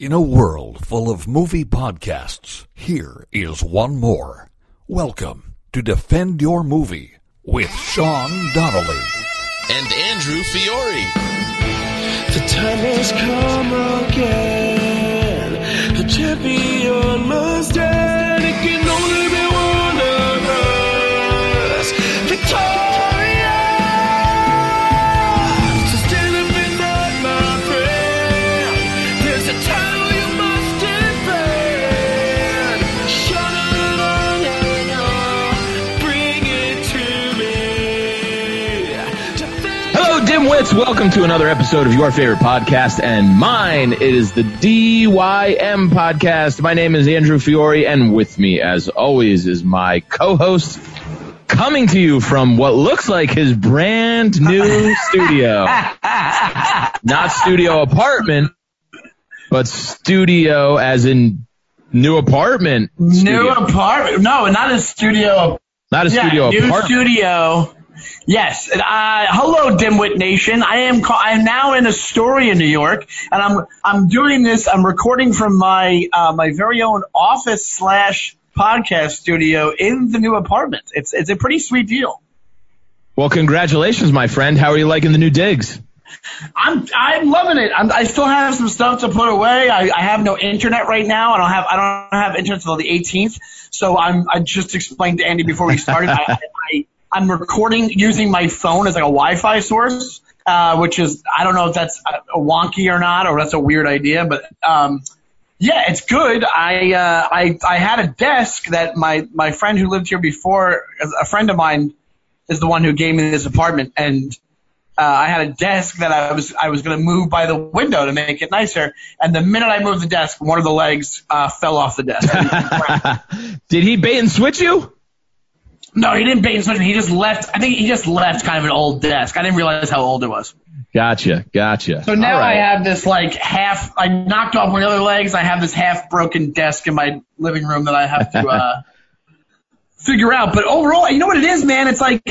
In a world full of movie podcasts, here is one more. Welcome to Defend Your Movie with Sean Donnelly and Andrew Fiori. The time has come again. The champion must end. It can only be one of us. Victoria! Welcome to another episode of your favorite podcast and mine. It is the DYM podcast. My name is Andrew Fiori, and with me, as always, is my co-host, coming to you from what looks like his brand new studio. Not studio apartment, but studio as in new apartment. Studio. New apartment? No, not a studio. Not a studio apartment. New studio. Yes. Hello, Dimwit Nation. I'm now in Astoria, New York, and I'm doing this. I'm recording from my my very own office / podcast studio in the new apartment. It's a pretty sweet deal. Well, congratulations, my friend. How are you liking the new digs? I'm loving it. I still have some stuff to put away. I have no internet right now. I don't have internet until the 18th. So I just explained to Andy before we started. I'm recording using my phone as like a Wi-Fi source, which is, I don't know if that's a wonky or not, or that's a weird idea, but yeah, it's good. I had a desk that my friend who lived here before, a friend of mine, is the one who gave me this apartment, and I had a desk that I was going to move by the window to make it nicer, and the minute I moved the desk, one of the legs fell off the desk. Did he bait and switch you? No, he didn't bait and switch. He just left. I think he just left kind of an old desk. I didn't realize how old it was. Gotcha. So now I have this like half – I knocked off one of the other legs. I have this half-broken desk in my living room that I have to figure out. But overall, you know what it is, man? It's like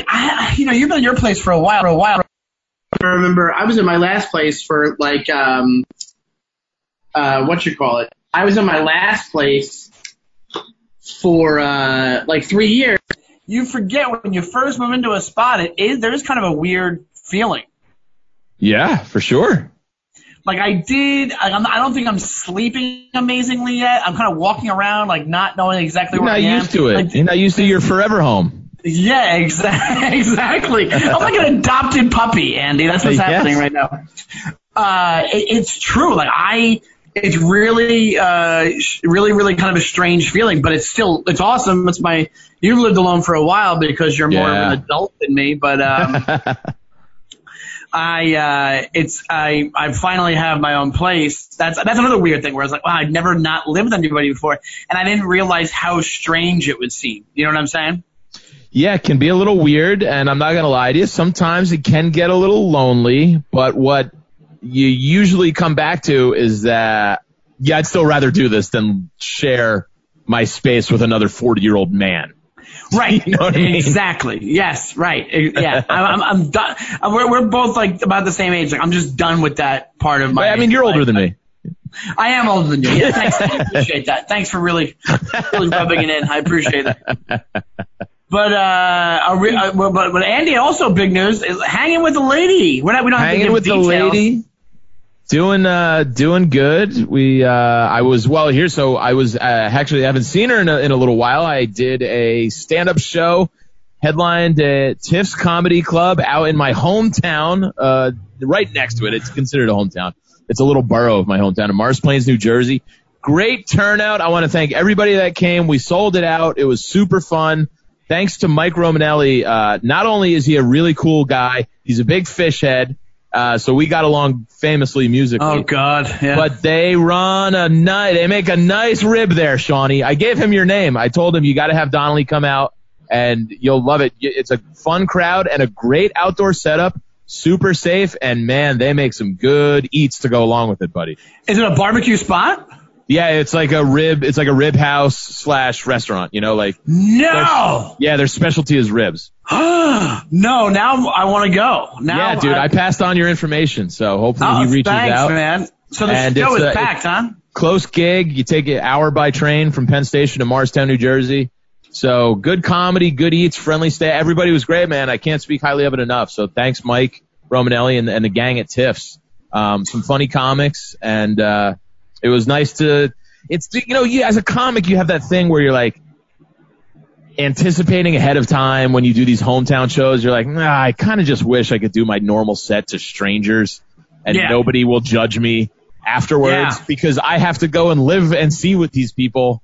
you've been at your place for a while. I remember I was in my last place for like I was in my last place for like 3 years. You forget when you first move into a spot, there is kind of a weird feeling. Yeah, for sure. Like I don't think I'm sleeping amazingly yet. I'm kind of walking around like not knowing exactly where I am. You're not used to it. Like, you're not used to your forever home. Yeah, exactly. I'm like an adopted puppy, Andy. That's what's happening right now. It's true. Like it's really, really, really kind of a strange feeling, but it's awesome. You've lived alone for a while because you're more of an adult than me, but, I finally have my own place. That's another weird thing where I was like, wow, I'd never not lived with anybody before. And I didn't realize how strange it would seem. You know what I'm saying? Yeah, it can be a little weird. And I'm not going to lie to you. Sometimes it can get a little lonely, but what you usually come back to is that, I'd still rather do this than share my space with another 40-year-old man. Right. You know what I mean? Exactly. Yes. Right. Yeah. I'm done. We're both like about the same age. Like I'm just done with that part of my. But, I mean, you're older than me. I am older than you. Yeah, thanks. I appreciate that. Thanks for really rubbing it in. I appreciate that. But but Andy, also big news is hanging with the lady. We don't have to give details. Hanging with the lady, doing good. I haven't seen her in a little while. I did a stand-up show headlined at Tiff's Comedy Club out in my hometown, right next to it. It's considered a hometown. It's a little borough of my hometown in Morris Plains, New Jersey. Great turnout. I want to thank everybody that came. We sold it out. It was super fun. Thanks to Mike Romanelli, not only is he a really cool guy, he's a big fish head, so we got along famously musically. Oh, God, yeah. But they make a nice rib there, Shawnee. I gave him your name. I told him you got to have Donnelly come out, and you'll love it. It's a fun crowd and a great outdoor setup, super safe, and, man, they make some good eats to go along with it, buddy. Is it a barbecue spot? Yeah, it's like a rib house / restaurant, you know, like. No! Their specialty is ribs. No, now I want to go. Now, dude, I passed on your information, so hopefully he reaches out. Thanks, man. So the show is packed, huh? Close gig. You take an hour by train from Penn Station to Marstown, New Jersey. So good comedy, good eats, friendly stay. Everybody was great, man. I can't speak highly of it enough. So thanks, Mike Romanelli and the gang at Tiff's. Some funny comics, and it was nice to. It's, you know, you, as a comic, you have that thing where you're like anticipating ahead of time when you do these hometown shows. You're like, nah, I kind of just wish I could do my normal set to strangers, and nobody will judge me afterwards because I have to go and live and see with these people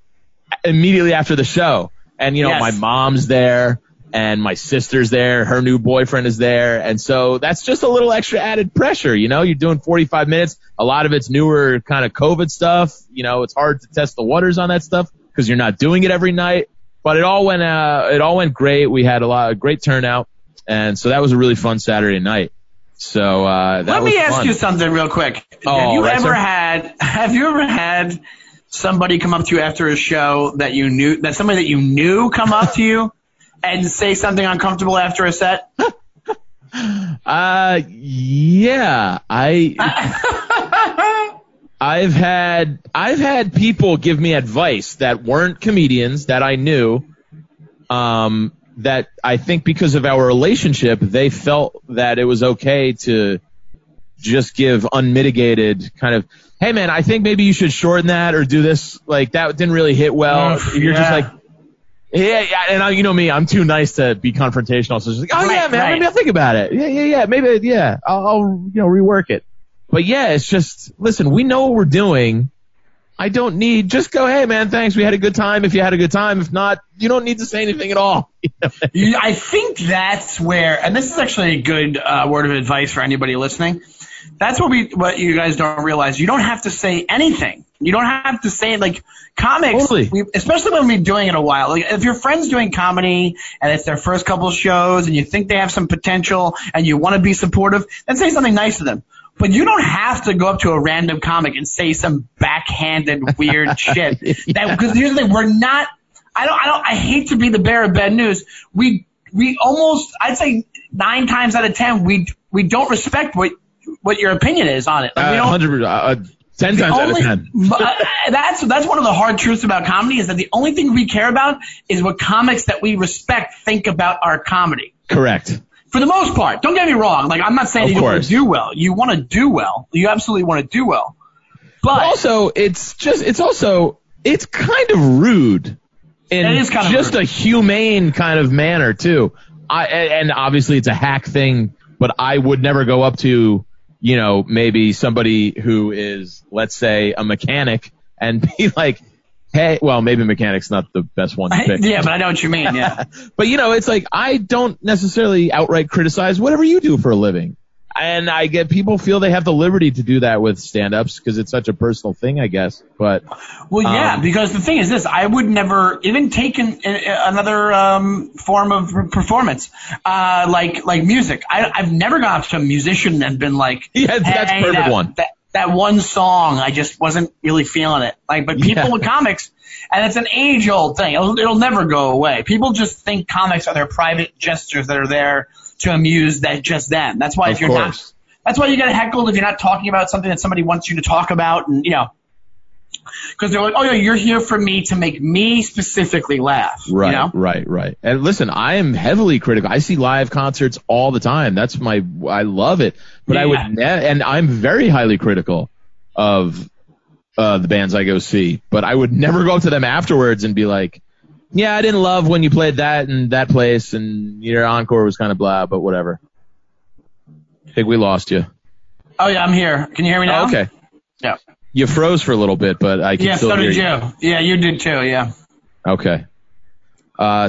immediately after the show. And, you know, my mom's there and my sister's there. Her new boyfriend is there. And so that's just a little extra added pressure. You know, you're doing 45 minutes. A lot of it's newer kind of COVID stuff. You know, it's hard to test the waters on that stuff because you're not doing it every night. But it all went great. We had a great turnout. And so that was a really fun Saturday night. So let me ask you something real quick. Have you ever had somebody come up to you after a show that somebody that you knew come up to you and say something uncomfortable after a set? I've had people give me advice that weren't comedians that I knew, that I think because of our relationship, they felt that it was okay to just give unmitigated kind of, hey, man, I think maybe you should shorten that or do this. Like, that didn't really hit well. You're just like, yeah. And you know me, I'm too nice to be confrontational. So it's like, oh, right, man, maybe I'll think about it. Yeah. Maybe, I'll rework it. But, yeah, it's just, listen, we know what we're doing. I don't need, just go, hey, man, thanks. We had a good time. If you had a good time, if not, you don't need to say anything at all. I think that's where, and this is actually a good word of advice for anybody listening. That's what you guys don't realize. You don't have to say anything. You don't have to say, like, comics, totally. Especially when we've been doing it a while. Like, if your friend's doing comedy and it's their first couple shows and you think they have some potential and you want to be supportive, then say something nice to them. But you don't have to go up to a random comic and say some backhanded weird shit. Because here's the thing, we're not. I hate to be the bearer of bad news. We almost. I'd say 9 times out of 10, we don't respect what your opinion is on it. Like, we don't, 100%. 10 times out of 10. That's one of the hard truths about comedy is that the only thing we care about is what comics that we respect think about our comedy. Correct. For the most part, don't get me wrong. Like, I'm not saying you want to do well. You want to do well. You absolutely want to do well. But also, it's kind of rude in just a humane kind of manner too. And obviously it's a hack thing, but I would never go up to, you know, maybe somebody who is, let's say, a mechanic and be like, hey, well, maybe mechanic's not the best one to pick. Yeah, but I know what you mean, yeah. But, you know, it's like I don't necessarily outright criticize whatever you do for a living. And I get people feel they have the liberty to do that with stand-ups because it's such a personal thing, I guess. But because the thing is this. I would never even take another form of performance, like music. I've never gone up to a musician and been like, yeah, that's hey, perfect that, one. That one song, I just wasn't really feeling it. Like, but people with comics, and it's an age-old thing. It'll never go away. People just think comics are their private gestures that are there to amuse just them. That's why that's why you get heckled if you're not talking about something that somebody wants you to talk about, and you know, because they're like, oh yeah, you're here for me to make me specifically laugh. Right, you know? Right. And listen, I am heavily critical. I see live concerts all the time. I love it. But yeah. And I'm very highly critical of the bands I go see. But I would never go up to them afterwards and be like, yeah, I didn't love when you played that and that place, and your encore was kind of blah, but whatever. I think we lost you. Oh yeah, I'm here. Can you hear me now? Oh, okay. Yeah. You froze for a little bit, but I can still hear you. Yeah, so did you. Yeah, you did too, yeah. Okay.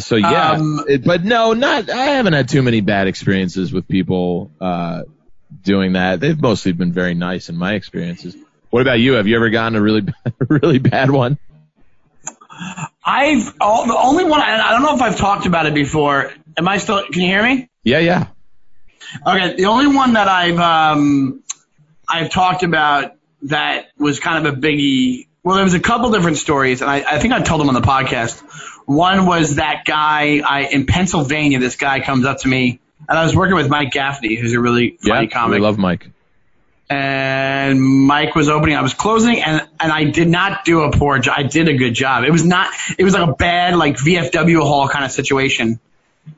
So, yeah. But no, I haven't had too many bad experiences with people doing that. They've mostly been very nice in my experiences. What about you? Have you ever gotten a really bad one? The only one, I don't know if I've talked about it before. Can you hear me? Yeah. Okay, the only one that I've talked about that was kind of a biggie. Well, there was a couple different stories, and I think I told them on the podcast. One was that guy in Pennsylvania. This guy comes up to me, and I was working with Mike Gaffney, who's a really funny comic. I love Mike. and Mike was opening. I was closing, and I did not do a poor job. I did a good job. It was not. It was like a bad like VFW hall kind of situation.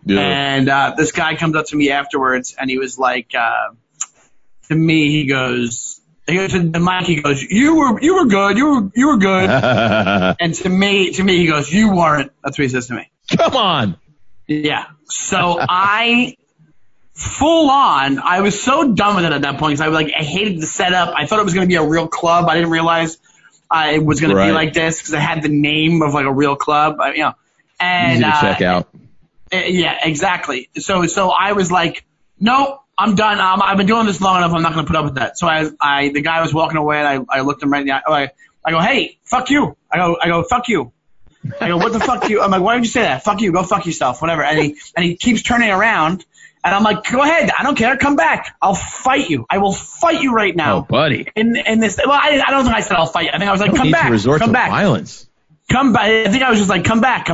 Yeah. And this guy comes up to me afterwards, and he was like, to me, he goes to Mike, he goes, you were good, you were good. And to me, he goes, you weren't. That's what he says to me. Come on. Yeah. So I was so done with it at that point because I hated the setup. I thought it was going to be a real club. I didn't realize it was going to be like this because I had the name of like a real club. You know, and easy to check out. Yeah, exactly. So I was like, nope, I'm done. I've been doing this long enough. I'm not going to put up with that. So the guy was walking away, and I looked him right in the eye. I go, hey, fuck you. I go, fuck you. I go, what the fuck you? I'm like, why did you say that? Fuck you. Go fuck yourself. Whatever. And he keeps turning around, and I'm like, go ahead. I don't care. Come back. I'll fight you. I will fight you right now. Oh, buddy. In this, well, I don't think I said I'll fight you. I think I was like, come back. Come back. Violence. Come back. I think I was just like, come back,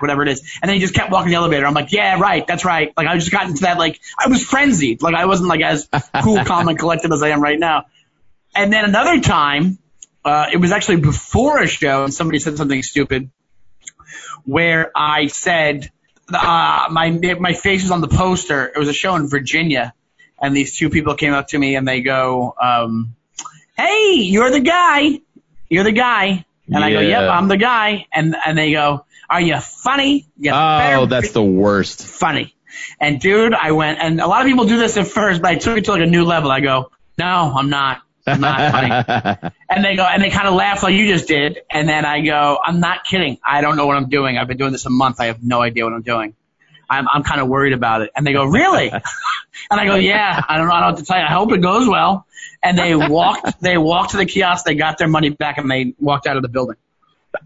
whatever it is. And then he just kept walking the elevator. I'm like, yeah, right, that's right. Like, I just got into that, like, I was frenzied. Like, I wasn't, like, as cool, calm, and collected as I am right now. And then another time, it was actually before a show, and somebody said something stupid, where I said, my face was on the poster. It was a show in Virginia, and these two people came up to me, and they go, hey, you're the guy. And I go, yep, I'm the guy. And they go, are you funny? That's the worst. Funny. And, dude, I went – and a lot of people do this at first, but I took it to, like, a new level. I go, no, I'm not funny. And they go – and they kind of laugh like you just did. And then I go, I'm not kidding. I don't know what I'm doing. I've been doing this a month. I have no idea what I'm doing. I'm kind of worried about it. And they go, really? And I go, yeah, I don't know. I don't have to tell you. I hope it goes well. And they walked to the kiosk. They got their money back, and they walked out of the building.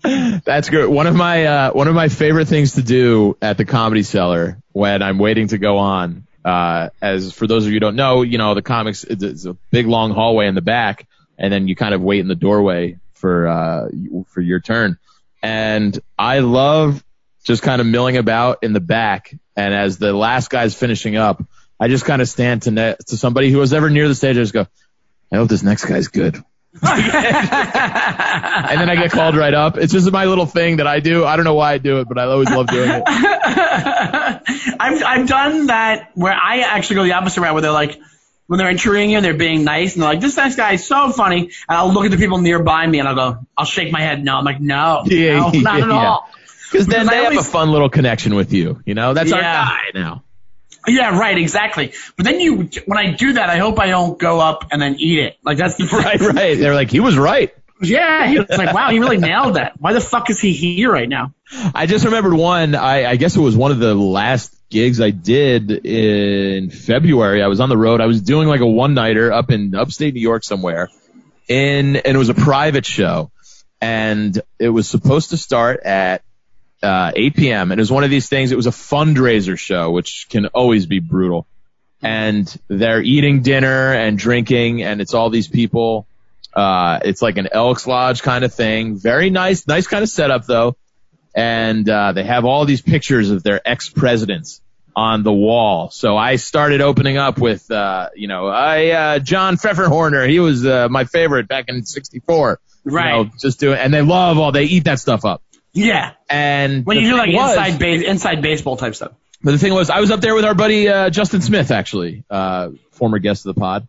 That's good. One of my favorite things to do at the Comedy Cellar when I'm waiting to go on, as for those of you who don't know, you know, the comics, it's a big long hallway in the back, and then you kind of wait in the doorway for your turn. And I love just kind of milling about in the back, and as the last guy's finishing up, I just kind of stand to somebody who was ever near the stage. I just go, I hope this next guy's good. And then I get called right up. It's just my little thing that I do. I don't know why I do it, but I always love doing it. I've done that where I actually go the opposite route, where they're like, when they're interviewing you and they're being nice, and they're like, this next guy is so funny. And I'll look at the people nearby me, and I'll go, I'll shake my head. No, I'm like, no, not at all. Because then they have a fun little connection with you. You know, that's our guy now. Yeah, right, exactly. But then when I do that, I hope I don't go up and then eat it. Like, that's the thing. Right. They're like, he was right. Yeah, he was like, wow, he really nailed that. Why the fuck is he here right now? I just remembered one. I guess it was one of the last gigs I did in February. I was on the road. I was doing like a one-nighter up in upstate New York somewhere, and it was a private show, and it was supposed to start at 8 p.m. and it was one of these things. It was a fundraiser show, which can always be brutal. And they're eating dinner and drinking, and it's all these people. It's like an Elks Lodge kind of thing. Very nice kind of setup though. And they have all these pictures of their ex-presidents on the wall. So I started opening up with, John Pfefferhorner. He was my favorite back in '64. Right. You know, and they love they eat that stuff up. Yeah, and when you do like inside baseball type stuff. But the thing was, I was up there with our buddy Justin Smith, actually, former guest of the pod,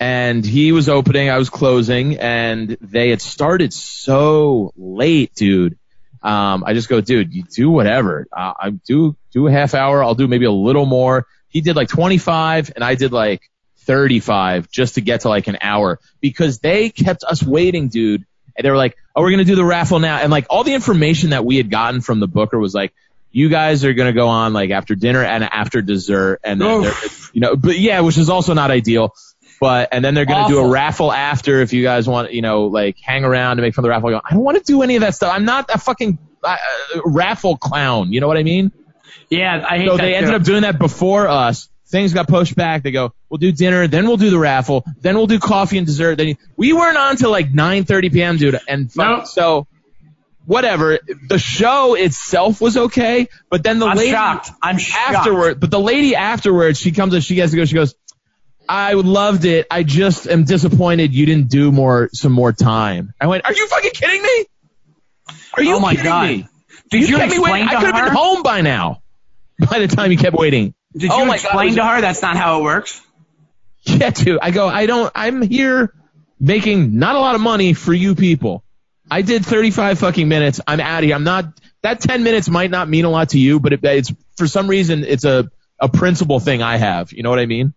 and he was opening, I was closing, and they had started so late, dude. I just go, dude, you do whatever. I do a half hour. I'll do maybe a little more. He did like 25, and I did like 35, just to get to like an hour, because they kept us waiting, dude. And they were like, oh, we're going to do the raffle now. And, like, all the information that we had gotten from the booker was like, you guys are going to go on, like, after dinner and after dessert. And, then you know, but, yeah, which is also not ideal. But and then they're going to do a raffle after if you guys want, you know, like, hang around to make fun of the raffle. I don't want to do any of that stuff. I'm not a fucking raffle clown. You know what I mean? Yeah, I hate that. So they ended up doing that before us. Things got pushed back. They go, we'll do dinner, then we'll do the raffle, then we'll do coffee and dessert. Then we weren't on till like 9:30 p.m., dude. And so, whatever. The show itself was okay, but then the lady afterwards, she comes and she has to go. She goes, I loved it. I just am disappointed you didn't do some more time. I went, are you fucking kidding me? Are you kidding me? Did you explain to her? I could have been home by now. By the time you kept waiting. Did you explain to her that's not how it works? Yeah, dude. I go, I'm here making not a lot of money for you people. I did 35 fucking minutes. I'm out of here. I'm not, that 10 minutes might not mean a lot to you, but it's for some reason, it's a principle thing I have. You know what I mean?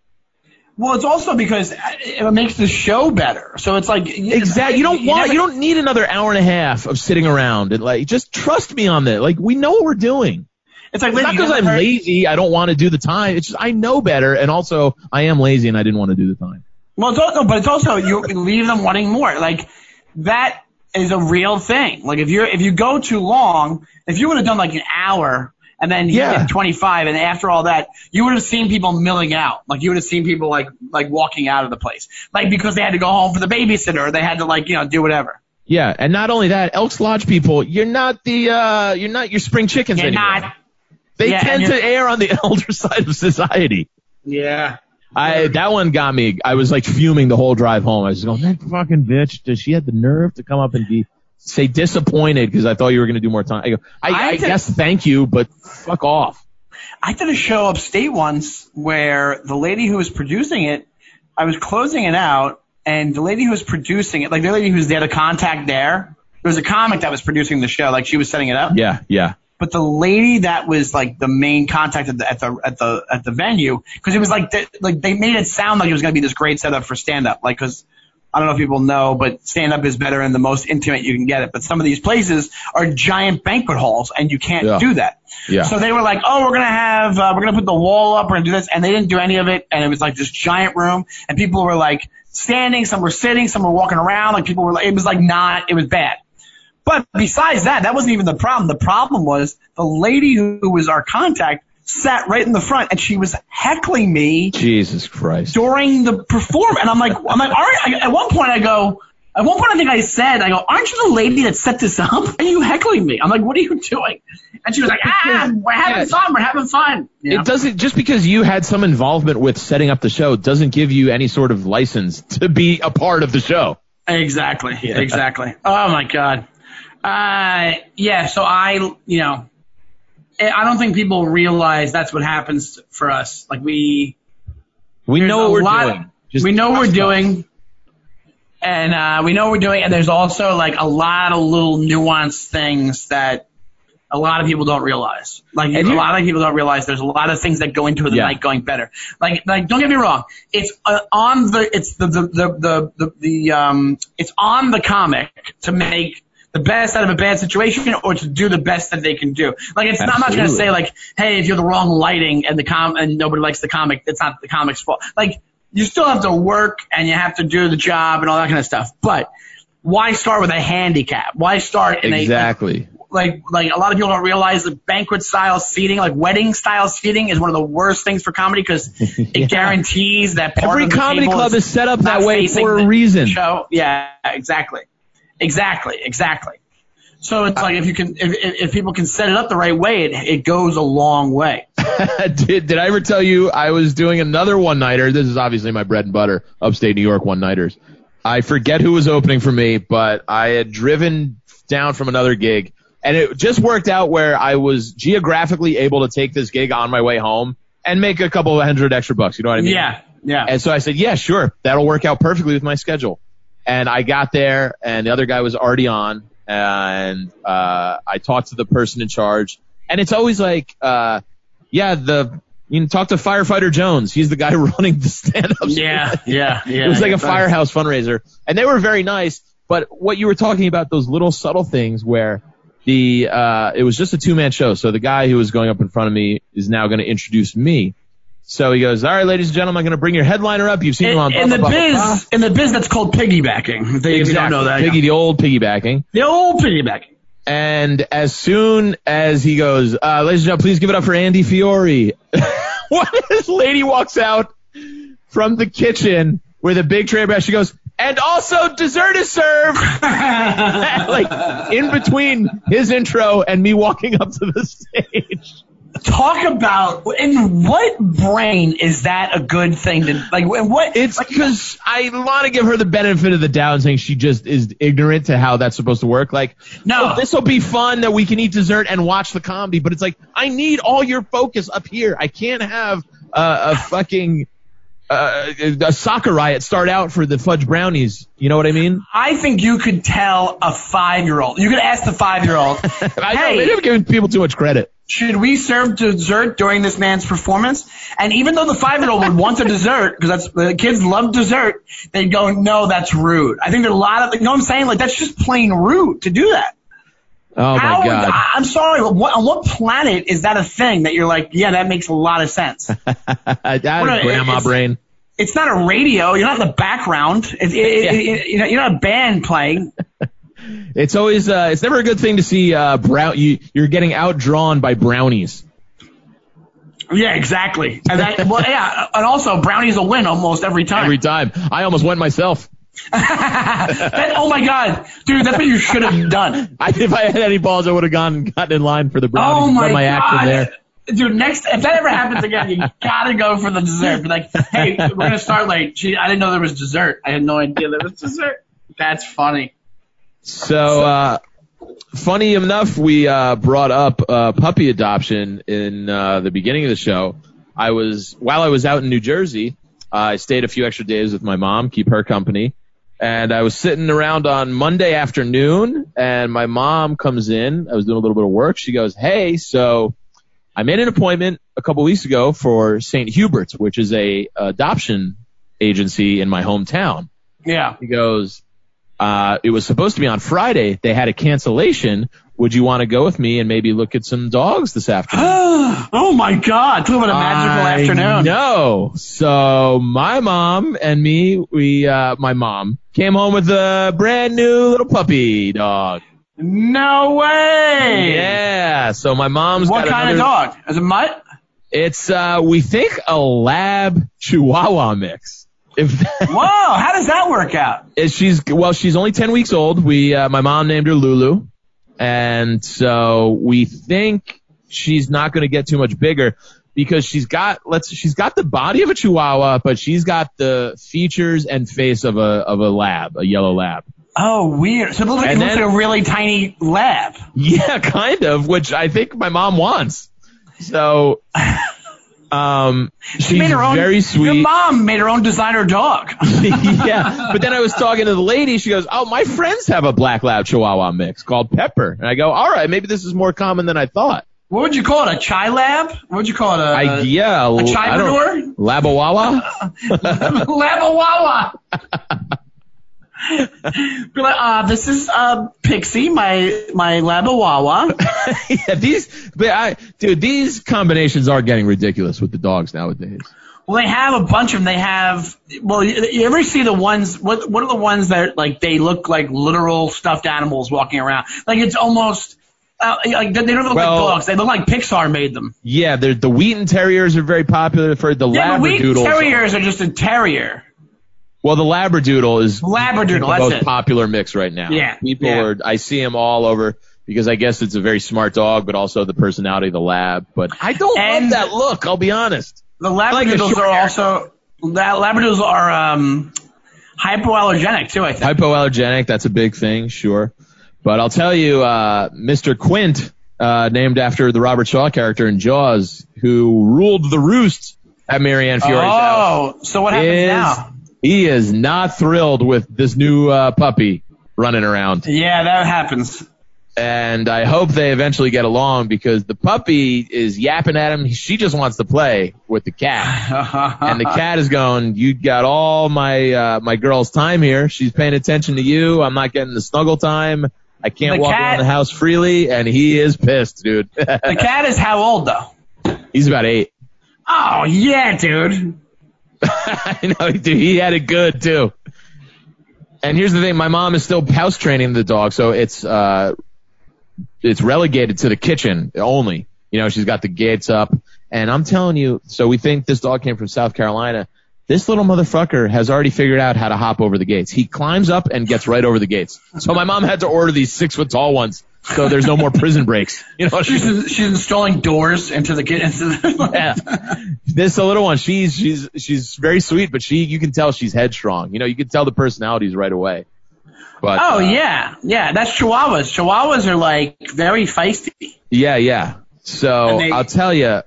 Well, it's also because it makes the show better. So it's like exactly you don't need another hour and a half of sitting around and like just trust me on that. Like we know what we're doing. It's like it's not because I'm lazy. I don't want to do the time. It's just I know better, and also I am lazy and I didn't want to do the time. Well, it's also, but it's also you leave them wanting more. Like that is a real thing. Like if you go too long, if you would have done like an hour. And then you get 25, and after all that, you would have seen people milling out. Like you would have seen people like walking out of the place, like because they had to go home for the babysitter, or they had to do whatever. Yeah, and not only that, Elks Lodge people, you're not your spring chickens anymore. They tend to err on the elder side of society. Yeah. That one got me. I was like fuming the whole drive home. I was just going, that fucking bitch. Does she have the nerve to come up and be? Say disappointed because I thought you were going to do more time. I go, I guess thank you, but fuck off. I did a show upstate once where the lady who was producing it, I was closing it out, and the lady who was producing it, like the lady who was there, the contact there was a comic that was producing the show, like she was setting it up. Yeah, yeah. But the lady that was like the main contact at the venue, because it was like they made it sound like it was going to be this great setup for stand up, like because. I don't know if people know, but stand-up is better and the most intimate you can get it. But some of these places are giant banquet halls, and you can't do that. Yeah. So they were like, oh, we're going to have we're going to put the wall up, we're going to do this. And they didn't do any of it, and it was like this giant room. And people were like standing, some were sitting, some were walking around. Like people were like – it was like not – it was bad. But besides that, that wasn't even the problem. The problem was the lady who was our contact sat right in the front, and she was heckling me. Jesus Christ! During the performance, and I'm like, aren't, at one point I think I said, I go, aren't you the lady that set this up? And you heckling me? I'm like, what are you doing? And she was like, we're having fun. We're having fun. You know? It doesn't just because you had some involvement with setting up the show doesn't give you any sort of license to be a part of the show. Exactly. Yeah. Exactly. Oh my God. Yeah. So I don't think people realize that's what happens for us. Like we know what we're doing. We know what we're doing, and there's also like a lot of little nuanced things that a lot of people don't realize. Like a lot of people don't realize there's a lot of things that go into the night going better. Like don't get me wrong, it's on the comic to make the best out of a bad situation or to do the best that they can do. Like it's not much going to say like, hey, if you're the wrong lighting and and nobody likes the comic, it's not the comic's fault. Like you still have to work and you have to do the job and all that kind of stuff. But why start with a handicap? Why start in a lot of people don't realize the banquet style seating, like wedding style seating is one of the worst things for comedy because it guarantees that part of the comedy club is set up that way for a reason. Show. Yeah, exactly. Exactly. So it's like if people can set it up the right way, it goes a long way. Did I ever tell you I was doing another one-nighter? This is obviously my bread and butter, upstate New York one-nighters. I forget who was opening for me, but I had driven down from another gig, and it just worked out where I was geographically able to take this gig on my way home and make a couple of hundred extra bucks. You know what I mean? Yeah, yeah. And so I said, yeah, sure, that'll work out perfectly with my schedule. And I got there, and the other guy was already on, and I talked to the person in charge. And it's always like, you can talk to Firefighter Jones. He's the guy running the stand-ups. Yeah. It was like a firehouse fundraiser. And they were very nice, but what you were talking about, those little subtle things where it was just a two-man show. So the guy who was going up in front of me is now going to introduce me. So he goes, all right, ladies and gentlemen, I'm going to bring your headliner up. You've seen him on in the biz, that's called piggybacking. If you don't know that. The old piggybacking. And as soon as he goes, ladies and gentlemen, please give it up for Andy Fiori. This lady walks out from the kitchen with a big tray of bread. She goes, and also dessert is served. In between his intro and me walking up to the stage. Talk about, in what brain is that a good thing to, like, what? It's because I want to give her the benefit of the doubt, saying she just is ignorant to how that's supposed to work. Like, no, oh, this will be fun that we can eat dessert and watch the comedy, but it's like, I need all your focus up here. I can't have a fucking a soccer riot start out for the fudge brownies. You know what I mean? I think you could tell a 5-year-old. You could ask the 5-year-old. I know, they never give people too much credit. Should we serve dessert during this man's performance? And even though the 5-year-old would want a dessert, because the kids love dessert, they'd go, no, that's rude. I think there are a lot of, you know what I'm saying? Like, that's just plain rude to do that. Oh, my God. I'm sorry. On what planet is that a thing that you're like, yeah, that makes a lot of sense? Grandma brain. It's not a radio. You're not in the background. You're not a band playing. It's always, it's never a good thing to see You're getting outdrawn by brownies. Yeah, exactly. And that, well, yeah, and also brownies will win almost every time. Every time, I almost went myself. Oh my God, dude, that's what you should have done. If I had any balls, I would have gone and gotten in line for the brownies. Oh my action there. Dude, next, if that ever happens again, you gotta go for the dessert. Be like, hey, we're gonna start late. Gee, I didn't know there was dessert. I had no idea there was dessert. That's funny. So, funny enough, we brought up puppy adoption in the beginning of the show. While I was out in New Jersey, I stayed a few extra days with my mom, keep her company, and I was sitting around on Monday afternoon, and my mom comes in. I was doing a little bit of work. She goes, hey, so I made an appointment a couple weeks ago for St. Hubert's, which is a adoption agency in my hometown. Yeah. She goes, it was supposed to be on Friday. They had a cancellation. Would you want to go with me and maybe look at some dogs this afternoon? Oh, my God. What a magical afternoon. No. So my mom and me, my mom came home with a brand new little puppy dog. No way. Yeah. So my mom's got What kind of dog? Is it mutt? It's, we think, a lab chihuahua mix. Whoa! How does that work out? She's only 10 weeks old. My mom named her Lulu, and so we think she's not going to get too much bigger because she's got the body of a Chihuahua, but she's got the features and face of a lab, a yellow lab. Oh, weird! So it looks like a really tiny lab. Yeah, kind of. Which I think my mom wants. So. She's very sweet. Your mom made her own designer dog. Yeah. But then I was talking to the lady. She goes, oh, my friends have a black lab chihuahua mix called Pepper. And I go, all right, maybe this is more common than I thought. What would you call it? A chai lab? What would you call it? A chai-preneur? Labawawa? Labawawa. Be like, this is Pixie, my Labawawa. Yeah, these combinations are getting ridiculous with the dogs nowadays. Well, they have a bunch of them. They have you ever see the ones? What are the ones that like they look like literal stuffed animals walking around? Like it's almost. Like they don't look like dogs. They look like Pixar made them. Yeah, the Wheaten Terriers are very popular for the Labradoodles. The Wheaten Terriers are just a terrier. Well, the Labradoodle is the most popular mix right now. Yeah. I see him all over because I guess it's a very smart dog, but also the personality of the lab. But I don't love that look, I'll be honest. The Labradoodles are hypoallergenic too, I think. Hypoallergenic, that's a big thing, sure. But I'll tell you, Mr. Quint, named after the Robert Shaw character in Jaws, who ruled the roost at Marianne Fiori's house. Oh, so what happens now? He is not thrilled with this new puppy running around. Yeah, that happens. And I hope they eventually get along because the puppy is yapping at him. She just wants to play with the cat. And the cat is going, you got all my girl's time here. She's paying attention to you. I'm not getting the snuggle time. I can't walk around the house freely. And he is pissed, dude. The cat is how old, though? He's about 8. Oh, yeah, dude. I know, dude, he had it good, too. And here's the thing. My mom is still house training the dog, so it's relegated to the kitchen only. You know, she's got the gates up. And I'm telling you, so we think this dog came from South Carolina. This little motherfucker has already figured out how to hop over the gates. He climbs up and gets right over the gates. So my mom had to order these 6-foot-tall ones so there's no more prison breaks. You know, she's installing doors into the kid. Yeah. This little one, she's very sweet, but you can tell she's headstrong. You know, you can tell the personalities right away. But, yeah, that's Chihuahuas. Chihuahuas are like very feisty. Yeah. So I'll tell you.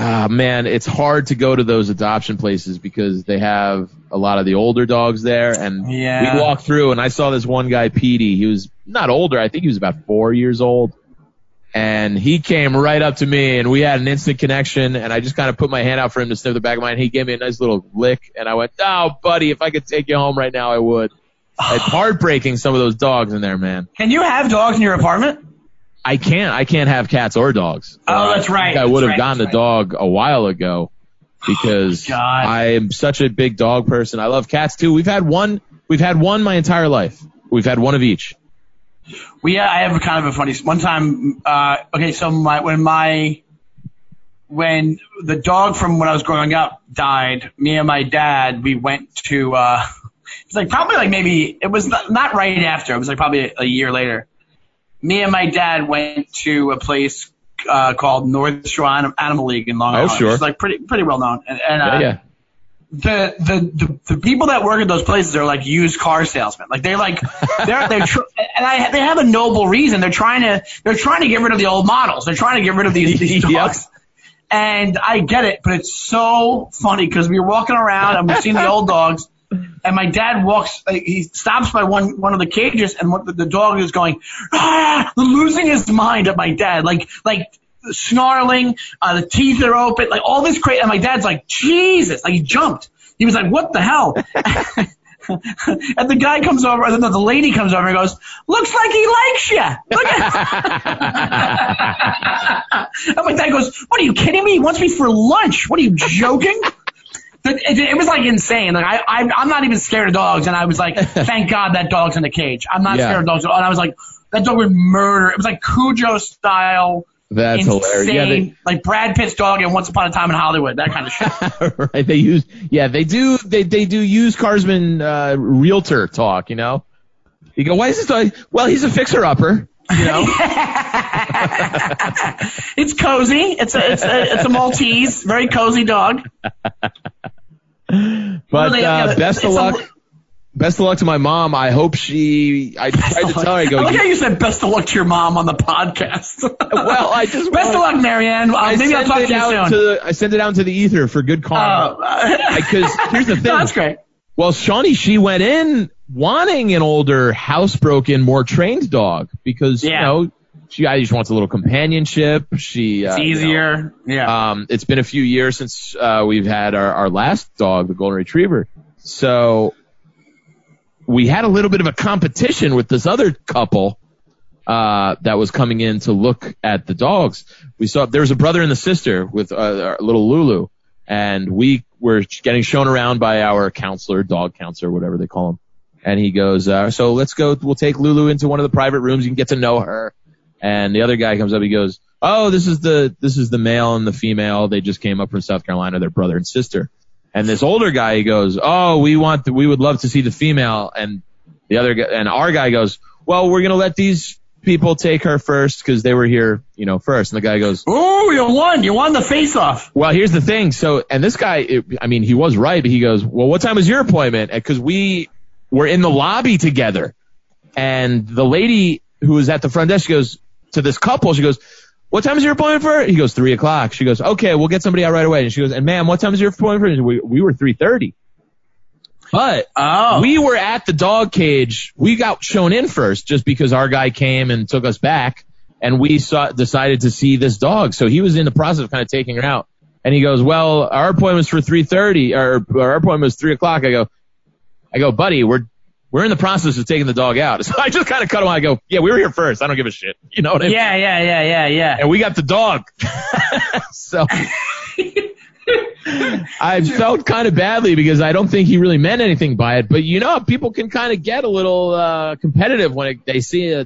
Man, it's hard to go to those adoption places because they have a lot of the older dogs there. And we walked through, and I saw this one guy, Petey. He was not older. I think he was about 4 years old. And he came right up to me, and we had an instant connection. And I just kind of put my hand out for him to sniff the back of mine. He gave me a nice little lick, and I went, oh, buddy, if I could take you home right now, I would. It's heartbreaking, some of those dogs in there, man. Can you have dogs in your apartment? I can't. I can't have cats or dogs. Oh, that's right. I would have gotten a dog a while ago because I am such a big dog person. I love cats too. We've had one my entire life. We've had one of each. I have kind of a funny one time. When the dog from when I was growing up died, me and my dad, we went to. It's like probably like maybe it was not right after. It was like probably a year later. Me and my dad went to a place called North Shore Animal League in Long Island. Oh, sure. It's like pretty well known. And the people that work at those places are like used car salesmen. Like they have a noble reason. They're trying to get rid of the old models. They're trying to get rid of these dogs. Yep. And I get it, but it's so funny because we were walking around and we've seen the old dogs. And my dad walks. He stops by one of the cages, and the dog is going, losing his mind at my dad, like snarling. The teeth are open, like all this crazy. And my dad's like, Jesus! Like he jumped. He was like, what the hell? And the lady comes over and goes, looks like he likes you. Look at him. And my dad goes, what are you kidding me? He wants me for lunch. What are you joking? It was like insane. Like I'm not even scared of dogs, and I was like, thank God that dog's in the cage. I'm not scared of dogs at all. And I was like, that dog would murder. It was like Cujo style. That's insane, hilarious. Yeah, like Brad Pitt's dog in Once Upon a Time in Hollywood, that kind of shit. Right? They do use Carsman realtor talk. You know, you go, why is this dog? Well, he's a fixer upper. You know, it's cozy. It's a Maltese, very cozy dog. But best of luck to my mom. I hope I tried to tell her. I go, I like how you said best of luck to your mom on the podcast. Well, I just best of luck, Marianne. Maybe I'll talk to you soon. I sent it out to the ether for good karma. Because here's the thing. No, that's great. Well, Shawnee, she went in wanting an older, housebroken, more trained dog because you know she just wants a little companionship. It's easier. It's been a few years since we've had our last dog, the golden retriever. So we had a little bit of a competition with this other couple that was coming in to look at the dogs. We saw there was a brother and a sister with our little Lulu, and we're getting shown around by our counselor, dog counselor, whatever they call him. And he goes, so let's go. We'll take Lulu into one of the private rooms. You can get to know her. And the other guy comes up. He goes, oh, this is the male and the female. They just came up from South Carolina. They're brother and sister. And this older guy, he goes, oh, we would love to see the female. And the other guy, and our guy goes, well, we're going to let these people take her first because they were here, you know, first. And the guy goes, oh, you won the face-off. Well, here's the thing. So, and this guy, he was right, but he goes, well, what time is your appointment? Because we're in the lobby together. And the lady who was at the front desk, she goes to this couple, she goes, what time is your appointment for? He goes, 3:00. She goes, okay, we'll get somebody out right away. And she goes, and ma'am, what time is your appointment for? And we were 3:30. But we were at the dog cage. We got shown in first just because our guy came and took us back, and we decided to see this dog. So he was in the process of kind of taking her out. And he goes, well, our appointment's for 3:30, or our appointment was 3:00. I go, buddy, we're in the process of taking the dog out. So I just kind of cut him out. I go, yeah, we were here first. I don't give a shit. You know what I mean? Yeah. And we got the dog. So I felt kind of badly because I don't think he really meant anything by it. But, you know, people can kind of get a little competitive when they see a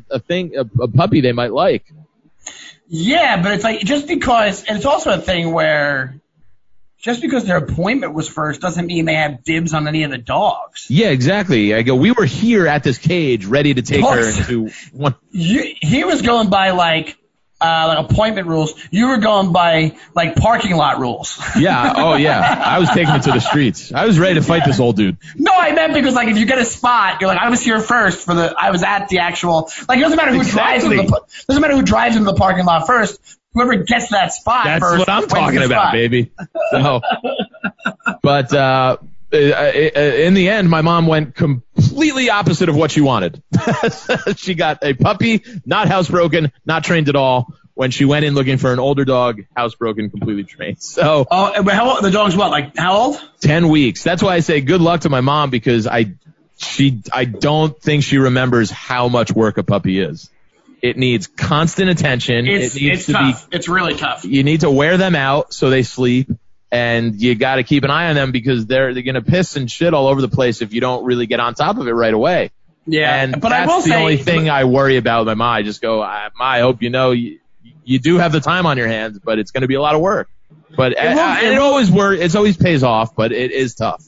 puppy they might like. Yeah, but it's like just because – and it's also a thing where – just because their appointment was first doesn't mean they have dibs on any of the dogs. Yeah, exactly. I go, we were here at this cage ready to take her into one. He was going by, like appointment rules. You were going by, like, parking lot rules. Yeah, oh, yeah. I was taking it to the streets. I was ready to fight this old dude. No, I meant because, like, if you get a spot, you're like, I was here first for the – I was at the actual – like, it doesn't matter who drives into the parking lot first. Whoever gets that spot first. That's what I'm talking about, baby. So, but in the end, my mom went completely opposite of what she wanted. She got a puppy, not housebroken, not trained at all. When she went in looking for an older dog, housebroken, completely trained. So, oh, but how old, the dog's what? Like how old? 10 weeks. That's why I say good luck to my mom because I don't think she remembers how much work a puppy is. It needs constant attention. It's really tough. You need to wear them out so they sleep, and you got to keep an eye on them because they're going to piss and shit all over the place if you don't really get on top of it right away. Yeah, and but that's only thing I worry about with my mom. I just go, I hope you know you do have the time on your hands, but it's going to be a lot of work. But it always pays off, but it is tough.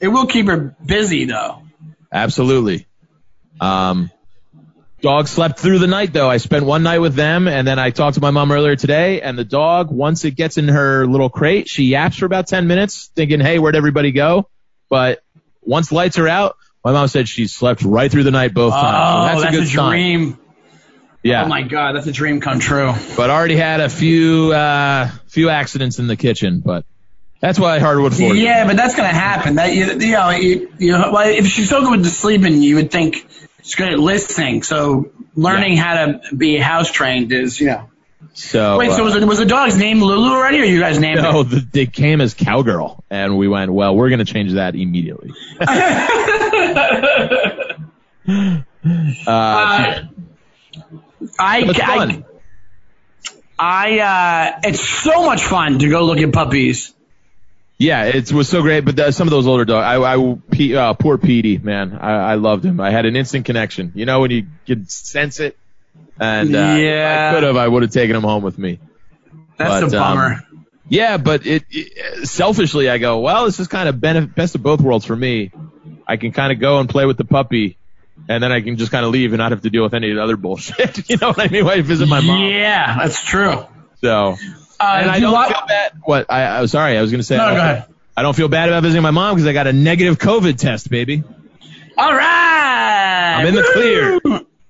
It will keep her busy though. Absolutely. Dog slept through the night, though. I spent one night with them, and then I talked to my mom earlier today, and the dog, once it gets in her little crate, she yaps for about 10 minutes, thinking, hey, where'd everybody go? But once lights are out, my mom said she slept right through the night both times. So that's a good dream. Yeah. Oh, my God, that's a dream come true. But I already had a few accidents in the kitchen, but that's why hardwood floor. Yeah, but that's going to happen. That well, if she's so good with the sleeping, you would think – it's good at listening, so learning how to be house trained is, So wait, so was the dog's name Lulu already, or you guys named it? No, they came as Cowgirl, and we went, well, we're going to change that immediately. It's so much fun to go look at puppies. Yeah, it was so great, but some of those older dogs, poor Petey, man, I loved him. I had an instant connection, when you could sense it, and if I could have, I would have taken him home with me. That's a bummer. Yeah, but it selfishly, I go, well, this is kind of best of both worlds for me. I can kind of go and play with the puppy, and then I can just kind of leave and not have to deal with any of the other bullshit. You know what I mean? When I visit my mom. Yeah, that's true. So... and I don't feel bad. What? I'm sorry. I was going to say. No, go ahead. I don't feel bad about visiting my mom because I got a negative COVID test, baby. All right. I'm in the clear.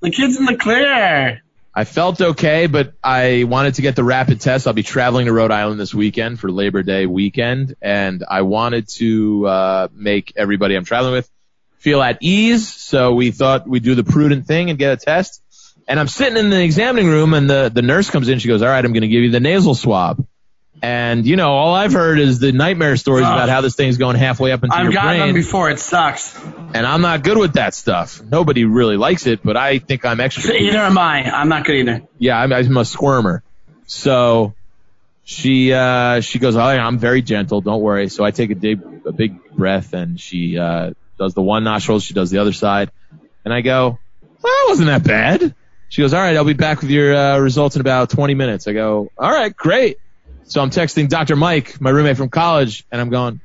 The kid's in the clear. I felt okay, but I wanted to get the rapid test. I'll be traveling to Rhode Island this weekend for Labor Day weekend, and I wanted to make everybody I'm traveling with feel at ease. So we thought we'd do the prudent thing and get a test. And I'm sitting in the examining room, and the nurse comes in. She goes, all right, I'm going to give you the nasal swab. And, all I've heard is the nightmare stories about how this thing's going halfway up into your brain. I've gotten them before. It sucks. And I'm not good with that stuff. Nobody really likes it, but I think I'm extra. So either am I. I'm not good either. Yeah, I'm a squirmer. So she goes, all right, I'm very gentle. Don't worry. So I take a big breath, and she does the one nostril. She does the other side. And I go, well, that wasn't that bad. She goes, all right, I'll be back with your results in about 20 minutes. I go, all right, great. So I'm texting Dr. Mike, my roommate from college, and I'm going,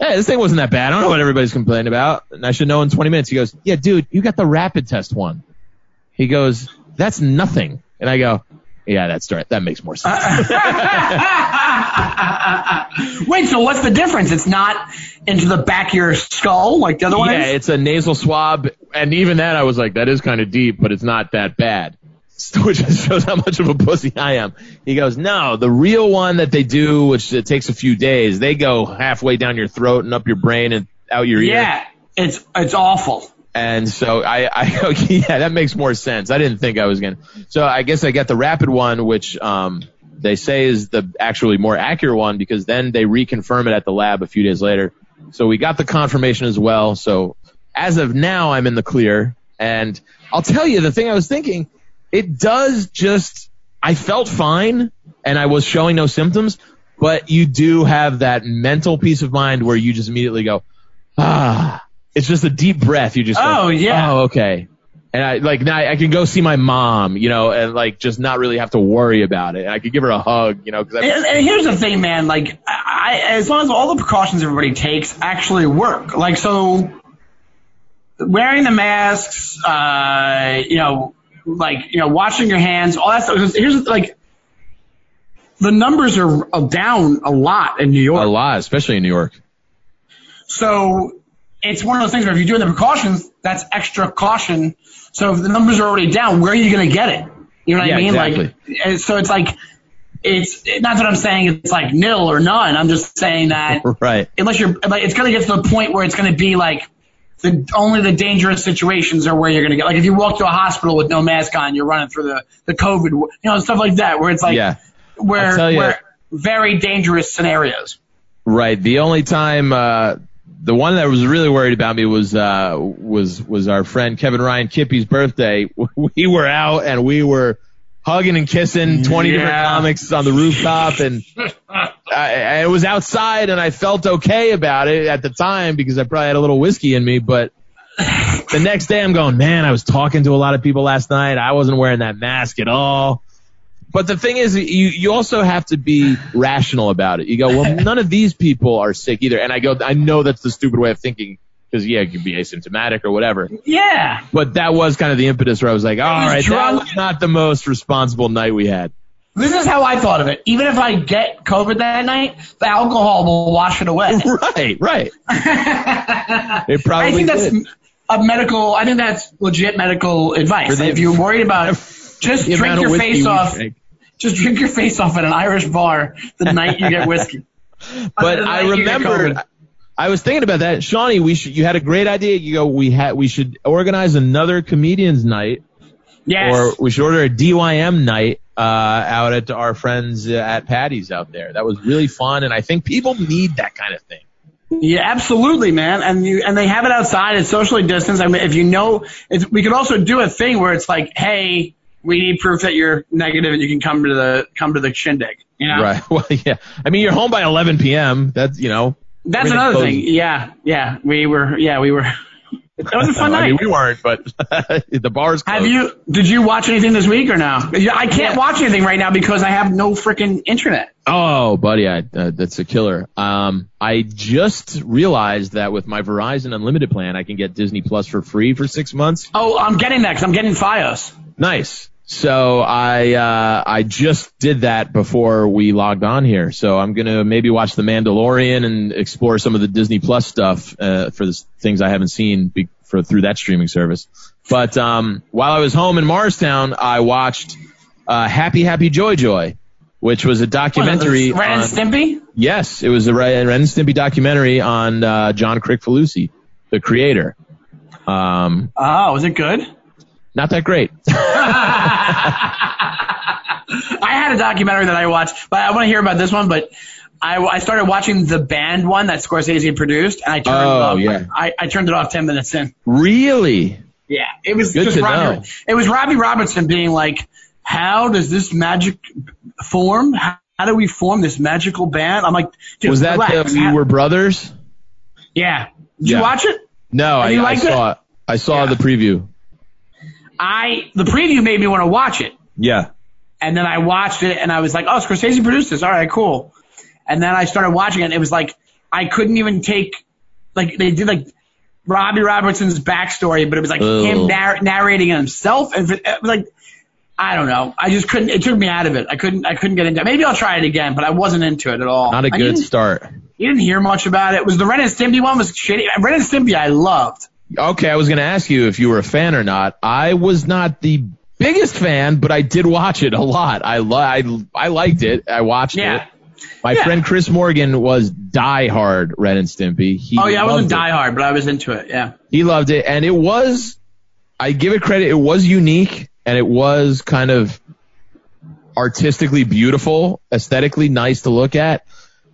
hey, this thing wasn't that bad. I don't know what everybody's complaining about, and I should know in 20 minutes. He goes, yeah, dude, you got the rapid test one. He goes, that's nothing. And I go, yeah, that's right. That makes more sense. Wait, so what's the difference? It's not into the back of your skull like the other one? Yeah, it's a nasal swab, and even that I was like, that is kind of deep, but it's not that bad, which shows how much of a pussy I am. He goes, no, the real one that they do, which it takes a few days, they go halfway down your throat and up your brain and out your ear. Yeah, it's awful. And so I yeah, that makes more sense. I didn't think I was going to. So I guess I got the rapid one, which they say is the actually more accurate one because then they reconfirm it at the lab a few days later. So we got the confirmation as well. So as of now, I'm in the clear. And I'll tell you, the thing I was thinking, it does just – I felt fine and I was showing no symptoms, but you do have that mental peace of mind where you just immediately go, ah. It's just a deep breath. You just go, oh, okay. And I like now I can go see my mom, you know, and like just not really have to worry about it. And I could give her a hug, you know. Cause and here's the thing, man. Like, as long as all the precautions everybody takes actually work, like so, wearing the masks, washing your hands, all that stuff. Here's like. The numbers are down a lot in New York. A lot, especially in New York. So it's one of those things where if you're doing the precautions, that's extra caution. So if the numbers are already down, where are you going to get it? You know what I mean? Exactly. Like, so it's like, it's not that I'm saying it's like nil or none. I'm just saying that right. Unless you're, like, it's going to get to the point where it's going to be like only the dangerous situations are where you're going to get. Like if you walk to a hospital with no mask on, you're running through the COVID, you know, stuff like that, where it's like. Yeah. Where very dangerous scenarios. Right. The only time, the one that was really worried about me was our friend Kevin Ryan, Kippy's birthday. We were out and we were hugging and kissing 20 different comics on the rooftop, and I was outside and I felt okay about it at the time because I probably had a little whiskey in me, but. The next day I'm going, man, I was talking to a lot of people last night. I wasn't wearing that mask at all. But the thing is, you also have to be rational about it. You go, well, none of these people are sick either. And I go, I know that's the stupid way of thinking because, yeah, it could be asymptomatic or whatever. Yeah. But that was kind of the impetus where I was like, that was not the most responsible night we had. This is how I thought of it. Even if I get COVID that night, the alcohol will wash it away. Right, right. It probably I think that's legit medical advice. If you're worried about it, just drink your face off. Just drink your face off at an Irish bar the night you get whiskey. But I remembered, I was thinking about that, Shawnee. You had a great idea. You go, we should organize another comedians' night. Yes. Or we should order a DYM night out at our friends at Paddy's out there. That was really fun, and I think people need that kind of thing. Yeah, absolutely, man. And they have it outside. It's socially distanced. I mean, if you know, we could also do a thing where it's like, hey. We need proof that you're negative and you can come to the shindig. You know? Right. Well, yeah. I mean, you're home by 11 p.m. That's, you know. That's another thing. Yeah. Yeah. We were. That was a fun night. I mean, we weren't, but the bar's closed. Did you watch anything this week or no? I can't watch anything right now because I have no freaking internet. Oh, buddy. That's a killer. I just realized that with my Verizon Unlimited plan, I can get Disney Plus for free for 6 months. Oh, I'm getting that because I'm getting Fios. Nice. So I just did that before we logged on here. So I'm going to maybe watch The Mandalorian and explore some of the Disney Plus stuff for the things I haven't seen through that streaming service. But while I was home in Marstown, I watched Happy Happy Joy Joy, which was a documentary. Ren and Stimpy? Yes, it was a Ren and Stimpy documentary on John Kricfalusi, the creator. Was it good? Not that great. I had a documentary that I watched, but I want to hear about this one. But I started watching the band one that Scorsese produced, and I turned it off. Yeah. I turned it off 10 minutes in. Really? Yeah. It was It was Robbie Robertson being like, "How does this magic form? How do we form this magical band?" I'm like, dude, "Was that We Were Brothers?" Yeah. Did you watch it? No, I saw it. I saw the preview. The preview made me want to watch it. Yeah. And then I watched it, and I was like, oh, Scorsese produced this. All right, cool. And then I started watching it, and it was like I couldn't even take – like they did like Robbie Robertson's backstory, but it was like him narrating himself. And it was like, I don't know. I just couldn't – it took me out of it. I couldn't get into it. Maybe I'll try it again, but I wasn't into it at all. Not a good start. You didn't hear much about it. The Ren and Stimpy one was shitty. Ren and Stimpy I loved. Okay, I was going to ask you if you were a fan or not. I was not the biggest fan, but I did watch it a lot. I liked it. I watched it. My friend Chris Morgan was diehard Ren and Stimpy. I wasn't diehard, but I was into it, yeah. He loved it, and it was, I give it credit, it was unique, and it was kind of artistically beautiful, aesthetically nice to look at,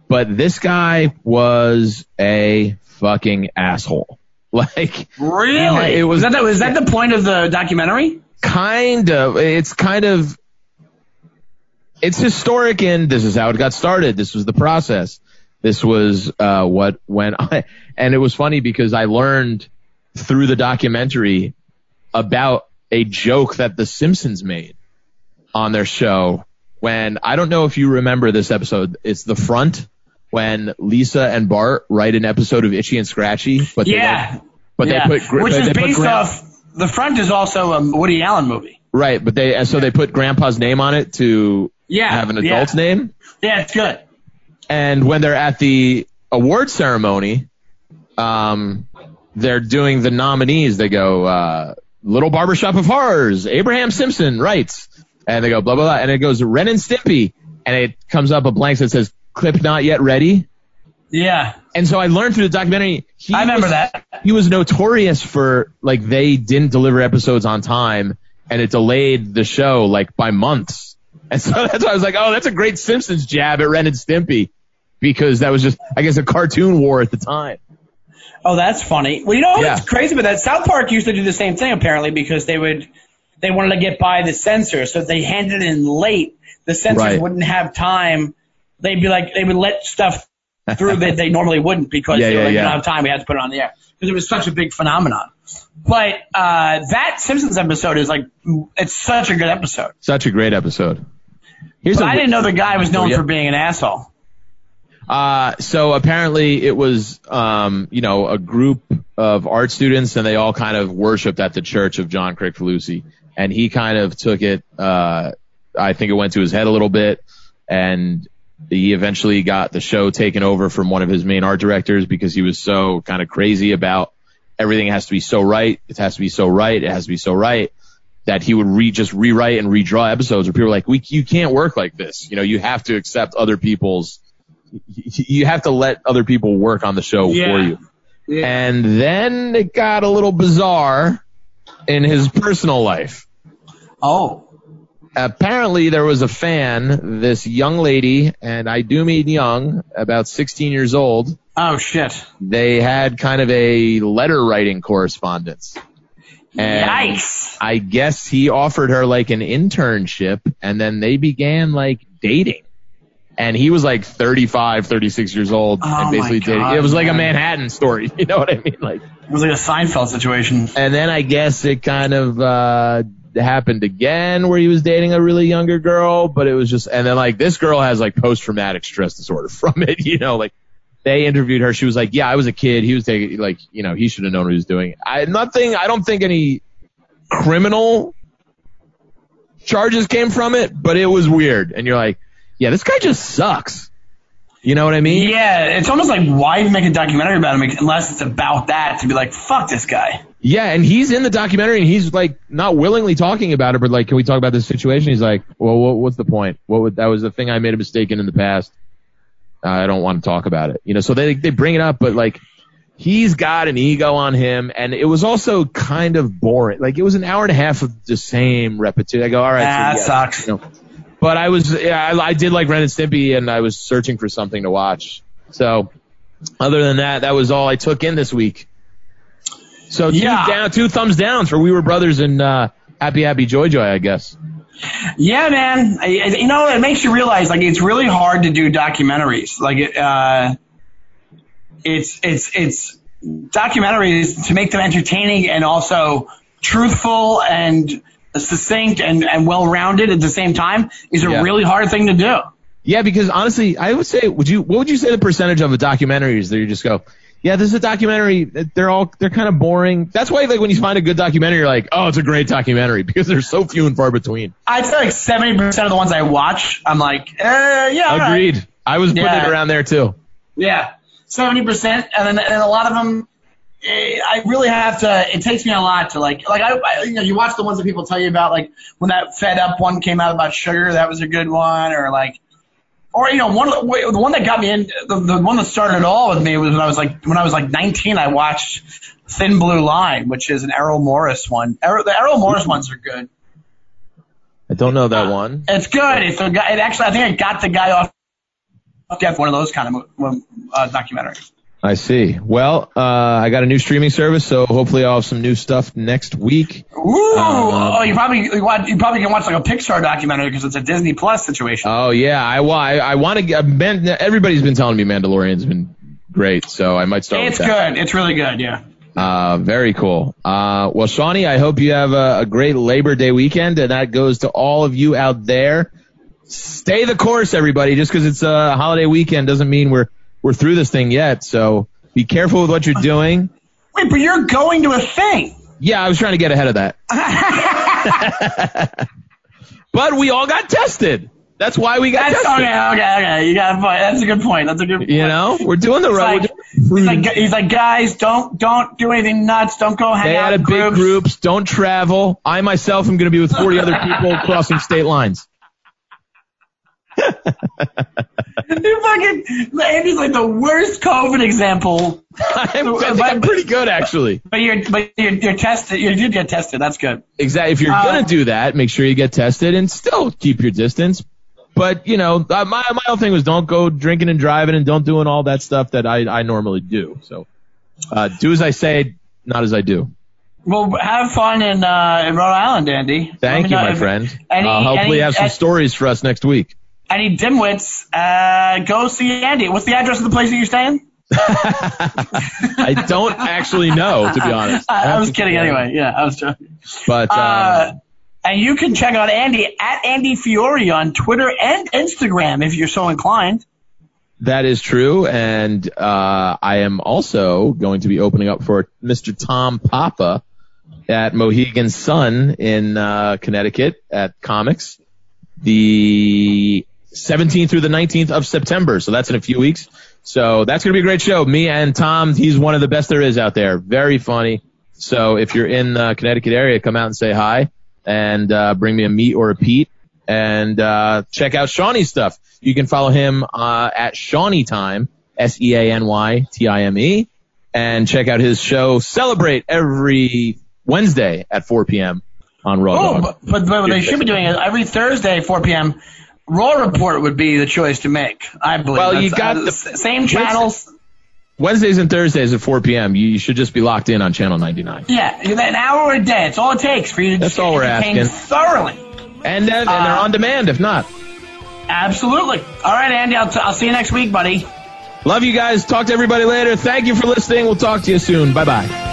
but this guy was a fucking asshole. Like, really? It was that the point of the documentary? Kind of. It's historic, and this is how it got started. This was the process. This was what went on. And it was funny because I learned through the documentary about a joke that The Simpsons made on their show when, I don't know if you remember this episode, it's The Front, when Lisa and Bart write an episode of Itchy and Scratchy. But yeah. Which is based off... The Front is also a Woody Allen movie. Right, but they put Grandpa's name on it to have an adult's name. Yeah, it's good. And when they're at the award ceremony, they're doing the nominees. They go, Little Barbershop of Horrors, Abraham Simpson writes. And they go, blah, blah, blah. And it goes, Ren and Stimpy. And it comes up a blank that says, clip not yet ready. Yeah. And so I learned through the documentary. I remember that. He was notorious for, like, they didn't deliver episodes on time, and it delayed the show, like, by months. And so that's why I was like, oh, that's a great Simpsons jab at Ren and Stimpy, because that was just, I guess, a cartoon war at the time. Oh, that's funny. Well, you know what's crazy about that? South Park used to do the same thing, apparently, because they wanted to get by the censor, so if they handed in late, the censors wouldn't have time. They'd be like, they would let stuff through that they normally wouldn't because they don't have time. We had to put it on the air because it was such a big phenomenon. But that Simpsons episode is like, it's such a good episode. Such a great episode. I didn't know the guy was known for being an asshole. So apparently it was, a group of art students, and they all kind of worshipped at the church of John Kricfalusi. And he kind of took it, I think it went to his head a little bit, and he eventually got the show taken over from one of his main art directors because he was so kind of crazy about everything has to be so right. It has to be so right. It has to be so right that he would just rewrite and redraw episodes where people were like, you can't work like this. You know, you have to accept other people's, you have to let other people work on the show for you. Yeah. And then it got a little bizarre in his personal life. Oh, apparently there was a fan, this young lady, and I do mean young, about 16 years old. Oh, shit. They had kind of a letter-writing correspondence. And yikes. I guess he offered her, like, an internship, and then they began, like, dating. And he was, like, 35, 36 years old and basically dating. It was like a Manhattan story. You know what I mean? Like, it was like a Seinfeld situation. And then I guess it kind of... happened again where he was dating a really younger girl, but it was just, and then like this girl has like post-traumatic stress disorder from it, you know, like they interviewed her. She was like, yeah, I was a kid. He was taking, like, you know, he should have known what he was doing. I don't think any criminal charges came from it, but it was weird. And you're like, yeah, this guy just sucks. You know what I mean? Yeah, it's almost like why even make a documentary about him unless it's about that to be like, fuck this guy. Yeah, and he's in the documentary, and he's, like, not willingly talking about it, but, like, can we talk about this situation? He's like, well, what's the point? That was the thing I made a mistake in the past. I don't want to talk about it. You know, so they bring it up, but, like, he's got an ego on him, and it was also kind of boring. Like, it was an hour and a half of the same repetition. I go, all right. That sucks. You know. But I did like Ren and Stimpy, and I was searching for something to watch. So other than that, that was all I took in this week. So two thumbs down for We Were Brothers and Happy Happy Joy Joy, I guess. Yeah, man. You know, it makes you realize, like, it's really hard to do documentaries. Like, it's documentaries to make them entertaining and also truthful and succinct and well-rounded at the same time is a really hard thing to do. Yeah, because honestly, I would say, what would you say the percentage of a documentary is that you just go, yeah, this is a documentary. They're kind of boring. That's why, like, when you find a good documentary, you're like, oh, it's a great documentary because there's so few and far between. I'd say like 70% of the ones I watch, I'm like, yeah. Agreed. Right. I was putting it around there too. Yeah, 70%, and then a lot of them, I really have to. It takes me a lot to like I you know, you watch the ones that people tell you about, like when that Fed Up one came out about sugar, that was a good one, or like. Or, you know, the one that got me in, the one that started it all with me was when I was like 19, I watched Thin Blue Line, which is an Errol Morris one. The Errol Morris ones are good. I don't know that one. It's good. It's a guy. It actually, I think it got the guy off death. One of those kind of documentaries. I see. Well, I got a new streaming service, so hopefully I'll have some new stuff next week. Ooh! You probably can watch like a Pixar documentary because it's a Disney Plus situation. Oh yeah, I want to. Everybody's been telling me Mandalorian's been great, so I might start. It's good. It's really good. Yeah. Very cool. Well, Shawnee, I hope you have a great Labor Day weekend, and that goes to all of you out there. Stay the course, everybody. Just because it's a holiday weekend doesn't mean we're through this thing yet. So be careful with what you're doing. Wait, but you're going to a thing. Yeah, I was trying to get ahead of that. But we all got tested. That's why we got tested. Okay. You got a point. That's a good point. You know, we're doing the road. He's like, guys, don't do anything nuts. Don't go hang out in groups. Big groups. Don't travel. I myself am going to be with 40 other people crossing state lines. Andy's like the worst COVID example. I'm pretty good, actually. But you're tested. You did get tested. That's good. Exactly. If you're gonna do that, make sure you get tested and still keep your distance. But you know, my whole thing was don't go drinking and driving and don't doing all that stuff that I normally do. So do as I say, not as I do. Well, have fun in Rhode Island, Andy. Thank you, my friend. Hopefully, have some stories for us next week. Any dimwits, go see Andy. What's the address of the place that you're staying? I don't actually know, to be honest. I was kidding anyway. Yeah, I was joking. But, and you can check out Andy at Andy Fiori on Twitter and Instagram if you're so inclined. That is true. And I am also going to be opening up for Mr. Tom Papa at Mohegan Sun in Connecticut at Comics. The 17th through the 19th of September. So that's in a few weeks. So that's going to be a great show. Me and Tom, he's one of the best there is out there. Very funny. So if you're in the Connecticut area, come out and say hi and bring me a meet or a Pete and check out Shawnee's stuff. You can follow him at Shawnee Time, SeaNytime, and check out his show Celebrate every Wednesday at 4 p.m. on Raw. Oh, but what they should be doing is every Thursday, 4 p.m., Raw Report would be the choice to make, I believe. Well, you got the same channels. Wednesdays and Thursdays at 4 p.m. You should just be locked in on Channel 99. Yeah, an hour a day. It's all it takes for you to just get entertained thoroughly. And then they're on demand, if not. Absolutely. All right, Andy, I'll see you next week, buddy. Love you guys. Talk to everybody later. Thank you for listening. We'll talk to you soon. Bye-bye.